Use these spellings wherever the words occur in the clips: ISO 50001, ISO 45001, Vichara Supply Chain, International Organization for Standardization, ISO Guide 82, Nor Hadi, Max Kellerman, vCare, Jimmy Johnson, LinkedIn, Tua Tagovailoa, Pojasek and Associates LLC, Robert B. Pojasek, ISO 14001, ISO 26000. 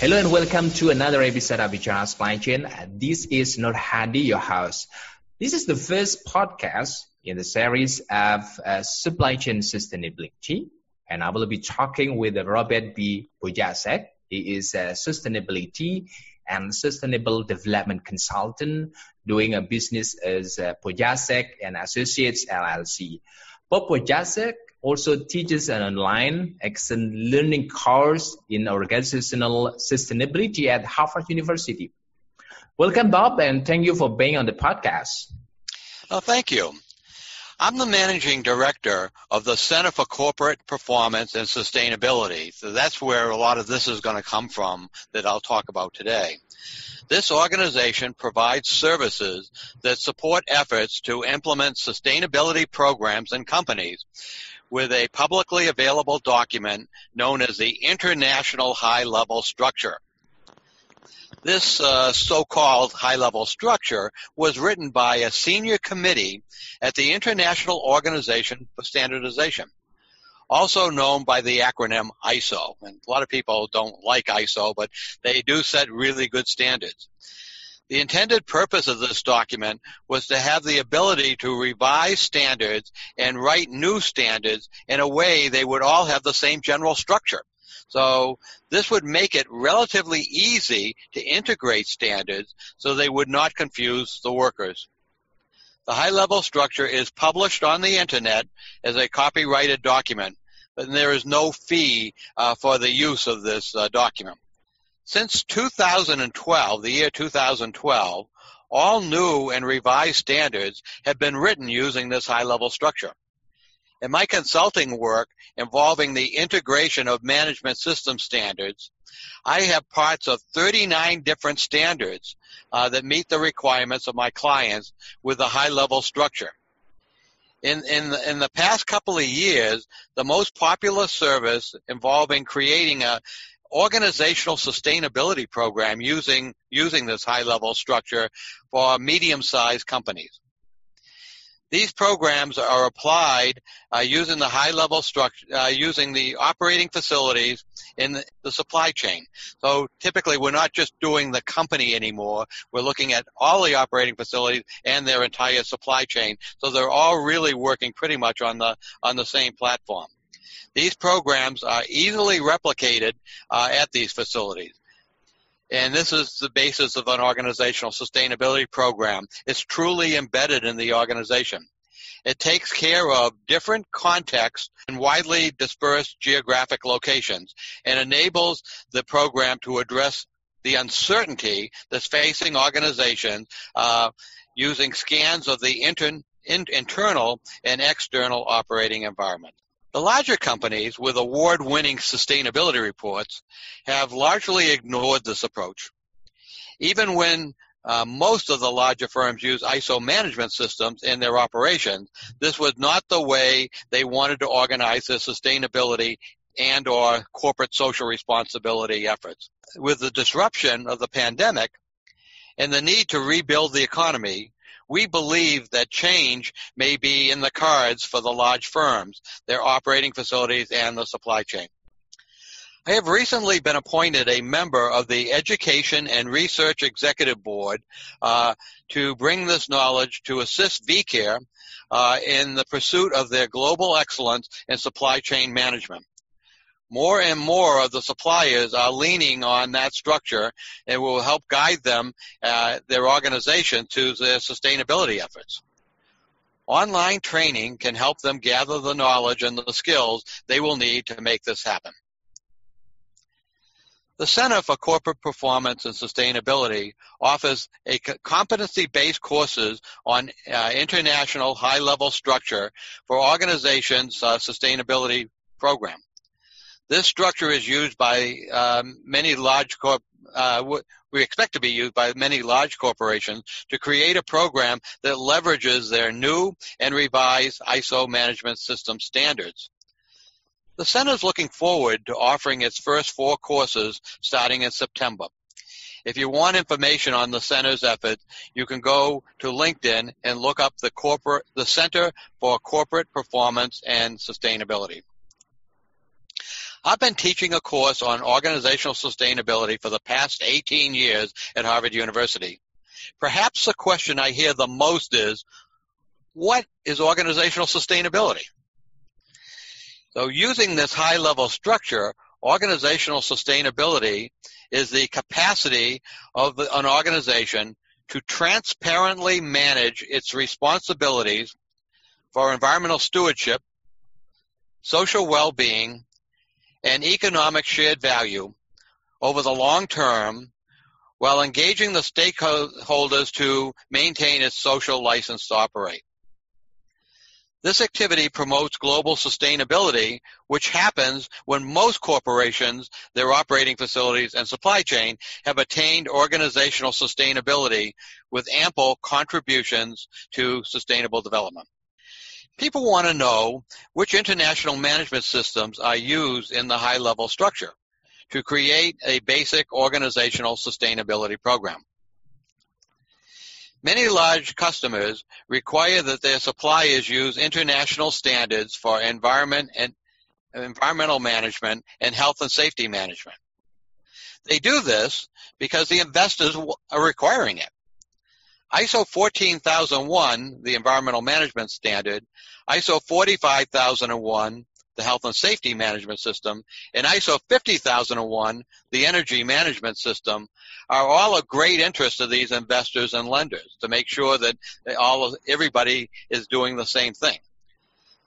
Hello and welcome to another episode of Vichara Supply Chain. This is Nor Hadi, your host. This is the first podcast in the series of supply chain sustainability, and I will be talking with Robert B. Pojasek. He is a sustainability and sustainable development consultant doing a business as Pojasek and Associates LLC. Bob Pojasek also teaches an online excellent learning course in organizational sustainability at Harvard University. Welcome, Bob, and thank you for being on the podcast. Oh, thank you. I'm the managing director of the Center for Corporate Performance and Sustainability. So that's where a lot of this is going to come from that I'll talk about today. This organization provides services that support efforts to implement sustainability programs in companies with a publicly available document known as the International High-Level Structure. This so-called high-level structure was written by a senior committee at the International Organization for Standardization, also known by the acronym ISO. And a lot of people don't like ISO, but they do set really good standards. The intended purpose of this document was to have the ability to revise standards and write new standards in a way they would all have the same general structure. So this would make it relatively easy to integrate standards so they would not confuse the workers. The high-level structure is published on the Internet as a copyrighted document, but there is no fee for the use of this document. Since 2012, the year 2012, all new and revised standards have been written using this high-level structure. In my consulting work involving the integration of management system standards, I have parts of 39 different standards that meet the requirements of my clients with a high-level structure. In the past couple of years, the most popular service involving creating an organizational sustainability program using this high-level structure for medium-sized companies. These programs are applied using the high-level structure, using the operating facilities in the supply chain. So typically we're not just doing the company anymore. We're looking at all the operating facilities and their entire supply chain. So they're all really working pretty much on the same platform. These programs are easily replicated at these facilities. And this is the basis of an organizational sustainability program. It's truly embedded in the organization. It takes care of different contexts and widely dispersed geographic locations and enables the program to address the uncertainty that's facing organizations using scans of the internal and external operating environment. The larger companies with award-winning sustainability reports have largely ignored this approach. Even when most of the larger firms use ISO management systems in their operations, this was not the way they wanted to organize their sustainability and or corporate social responsibility efforts. With the disruption of the pandemic and the need to rebuild the economy, we believe that change may be in the cards for the large firms, their operating facilities, and the supply chain. I have recently been appointed a member of the Education and Research Executive Board to bring this knowledge to assist vCare in the pursuit of their global excellence in supply chain management. More and more of the suppliers are leaning on that structure and will help guide them, their organization, to their sustainability efforts. Online training can help them gather the knowledge and the skills they will need to make this happen. The Center for Corporate Performance and Sustainability offers a competency-based courses on international high-level structure for organizations' sustainability program. This structure is used by many large we expect to be used by many large corporations to create a program that leverages their new and revised ISO management system standards. The center is looking forward to offering its first 4 courses starting in September. If you want information on the center's effort, you can go to LinkedIn and look up the Center for Corporate Performance and Sustainability. I've been teaching a course on organizational sustainability for the past 18 years at Harvard University. Perhaps the question I hear the most is, what is organizational sustainability? So using this high-level structure, organizational sustainability is the capacity of an organization to transparently manage its responsibilities for environmental stewardship, social well-being, and economic shared value over the long term while engaging the stakeholders to maintain its social license to operate. This activity promotes global sustainability, which happens when most corporations, their operating facilities, and supply chain have attained organizational sustainability with ample contributions to sustainable development. People want to know which international management systems are used in the high-level structure to create a basic organizational sustainability program. Many large customers require that their suppliers use international standards for environmental management and health and safety management. They do this because the investors are requiring it. ISO 14001, the environmental management standard, ISO 45001, the health and safety management system, and ISO 50001, the energy management system, are all of great interest to these investors and lenders to make sure that everybody is doing the same thing.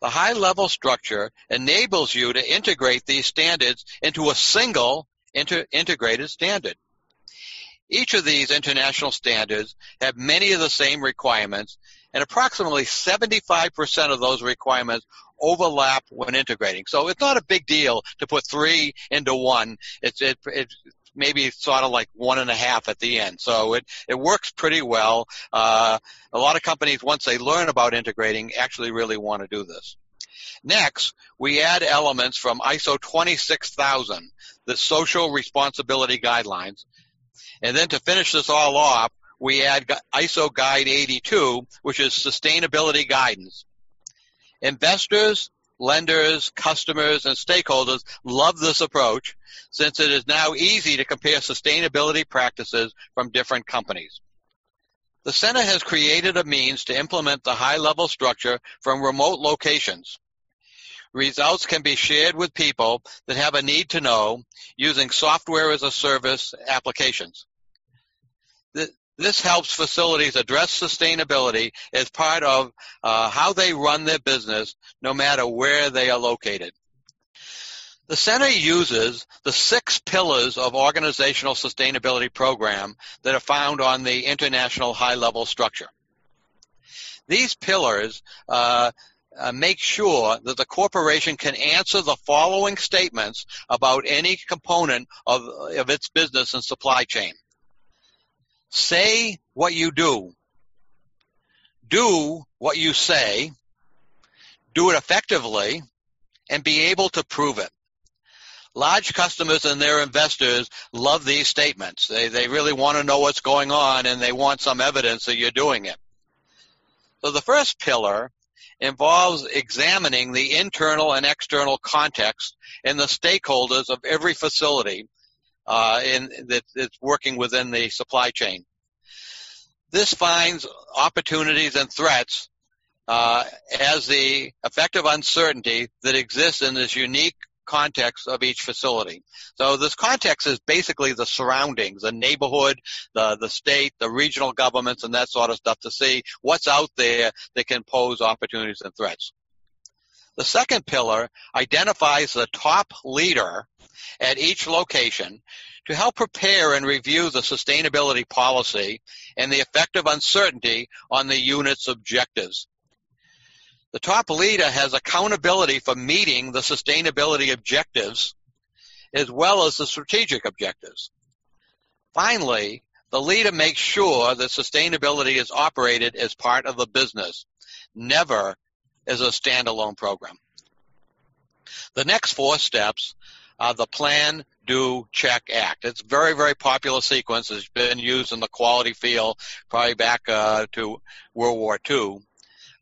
The high-level structure enables you to integrate these standards into a single integrated standard. Each of these international standards have many of the same requirements, and approximately 75% of those requirements overlap when integrating. So it's not a big deal to put 3 into 1. It's maybe sort of like 1.5 at the end. So it works pretty well. A lot of companies, once they learn about integrating, actually really want to do this. Next, we add elements from ISO 26000, the Social Responsibility Guidelines. And then to finish this all off, we add ISO Guide 82, which is sustainability guidance. Investors, lenders, customers, and stakeholders love this approach since it is now easy to compare sustainability practices from different companies. The center has created a means to implement the high-level structure from remote locations. Results can be shared with people that have a need to know using software as a service applications. This helps facilities address sustainability as part of how they run their business, no matter where they are located. The center uses the 6 pillars of organizational sustainability program that are found on the international high-level structure. These pillars make sure that the corporation can answer the following statements about any component of its business and supply chain. Say what you do. Do what you say. Do it effectively and be able to prove it. Large customers and their investors love these statements. They really want to know what's going on, and they want some evidence that you're doing it. So the first pillar involves examining the internal and external context and the stakeholders of every facility that's working within the supply chain. This finds opportunities and threats as the effective uncertainty that exists in this unique context of each facility. So this context is basically the surroundings, the neighborhood, the state, the regional governments, and that sort of stuff to see what's out there that can pose opportunities and threats. The second pillar identifies the top leader at each location to help prepare and review the sustainability policy and the effect of uncertainty on the unit's objectives. The top leader has accountability for meeting the sustainability objectives as well as the strategic objectives. Finally, the leader makes sure that sustainability is operated as part of the business, never as a standalone program. The next four steps are the plan, do, check, act. It's a very, very popular sequence. It's been used in the quality field probably back to World War II.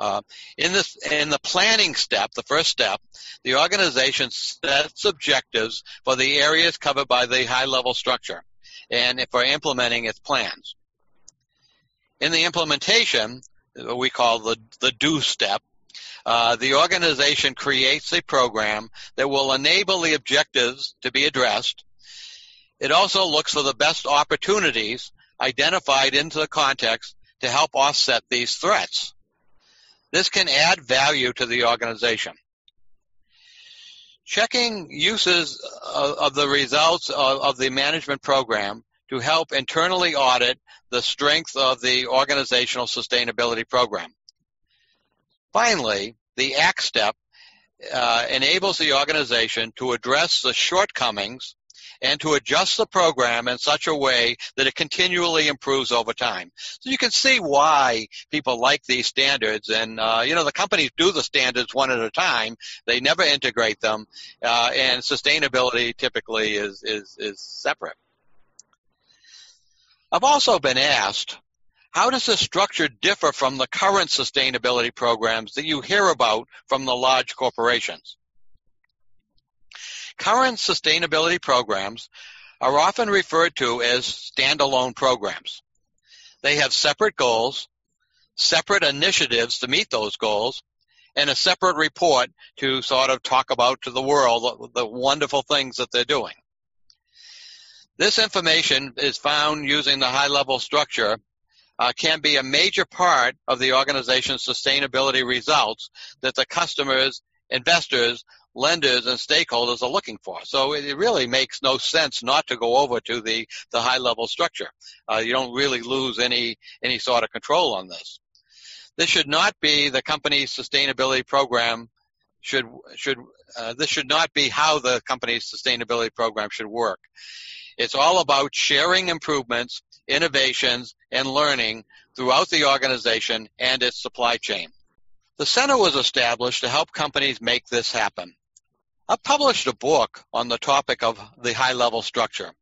In the planning step, the first step, the organization sets objectives for the areas covered by the high-level structure and for implementing its plans. In the implementation, what we call the do step, the organization creates a program that will enable the objectives to be addressed. It also looks for the best opportunities identified into the context to help offset these threats. This can add value to the organization. Checking uses of the results of the management program to help internally audit the strength of the organizational sustainability program. Finally, the act step enables the organization to address the shortcomings and to adjust the program in such a way that it continually improves over time. So you can see why people like these standards. And, the companies do the standards one at a time. They never integrate them. And sustainability typically is separate. I've also been asked, how does this structure differ from the current sustainability programs that you hear about from the large corporations? Current sustainability programs are often referred to as standalone programs. They have separate goals, separate initiatives to meet those goals, and a separate report to sort of talk about to the world the wonderful things that they're doing. This information is found using the high-level structure, can be a major part of the organization's sustainability results that the customers, investors, lenders and stakeholders are looking for. So it really makes no sense not to go over to the high-level structure. You don't really lose any sort of control on this. This should not be the company's sustainability program. This should not be how the company's sustainability program should work. It's all about sharing improvements, innovations, and learning throughout the organization and its supply chain. The center was established to help companies make this happen. I published a book on the topic of the high-level structure.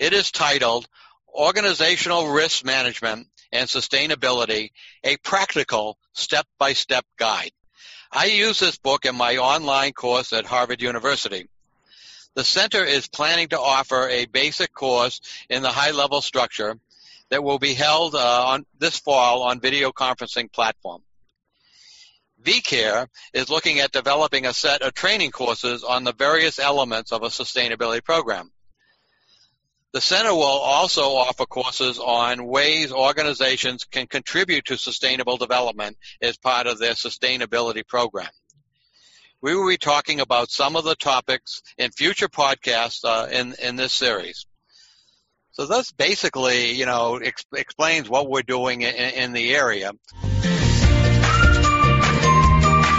It is titled Organizational Risk Management and Sustainability, a Practical Step-by-Step Guide. I use this book in my online course at Harvard University. The center is planning to offer a basic course in the high-level structure that will be held on this fall on video conferencing platform. vCare is looking at developing a set of training courses on the various elements of a sustainability program. The center will also offer courses on ways organizations can contribute to sustainable development as part of their sustainability program. We will be talking about some of the topics in future podcasts in this series. So this basically, explains what we're doing in the area.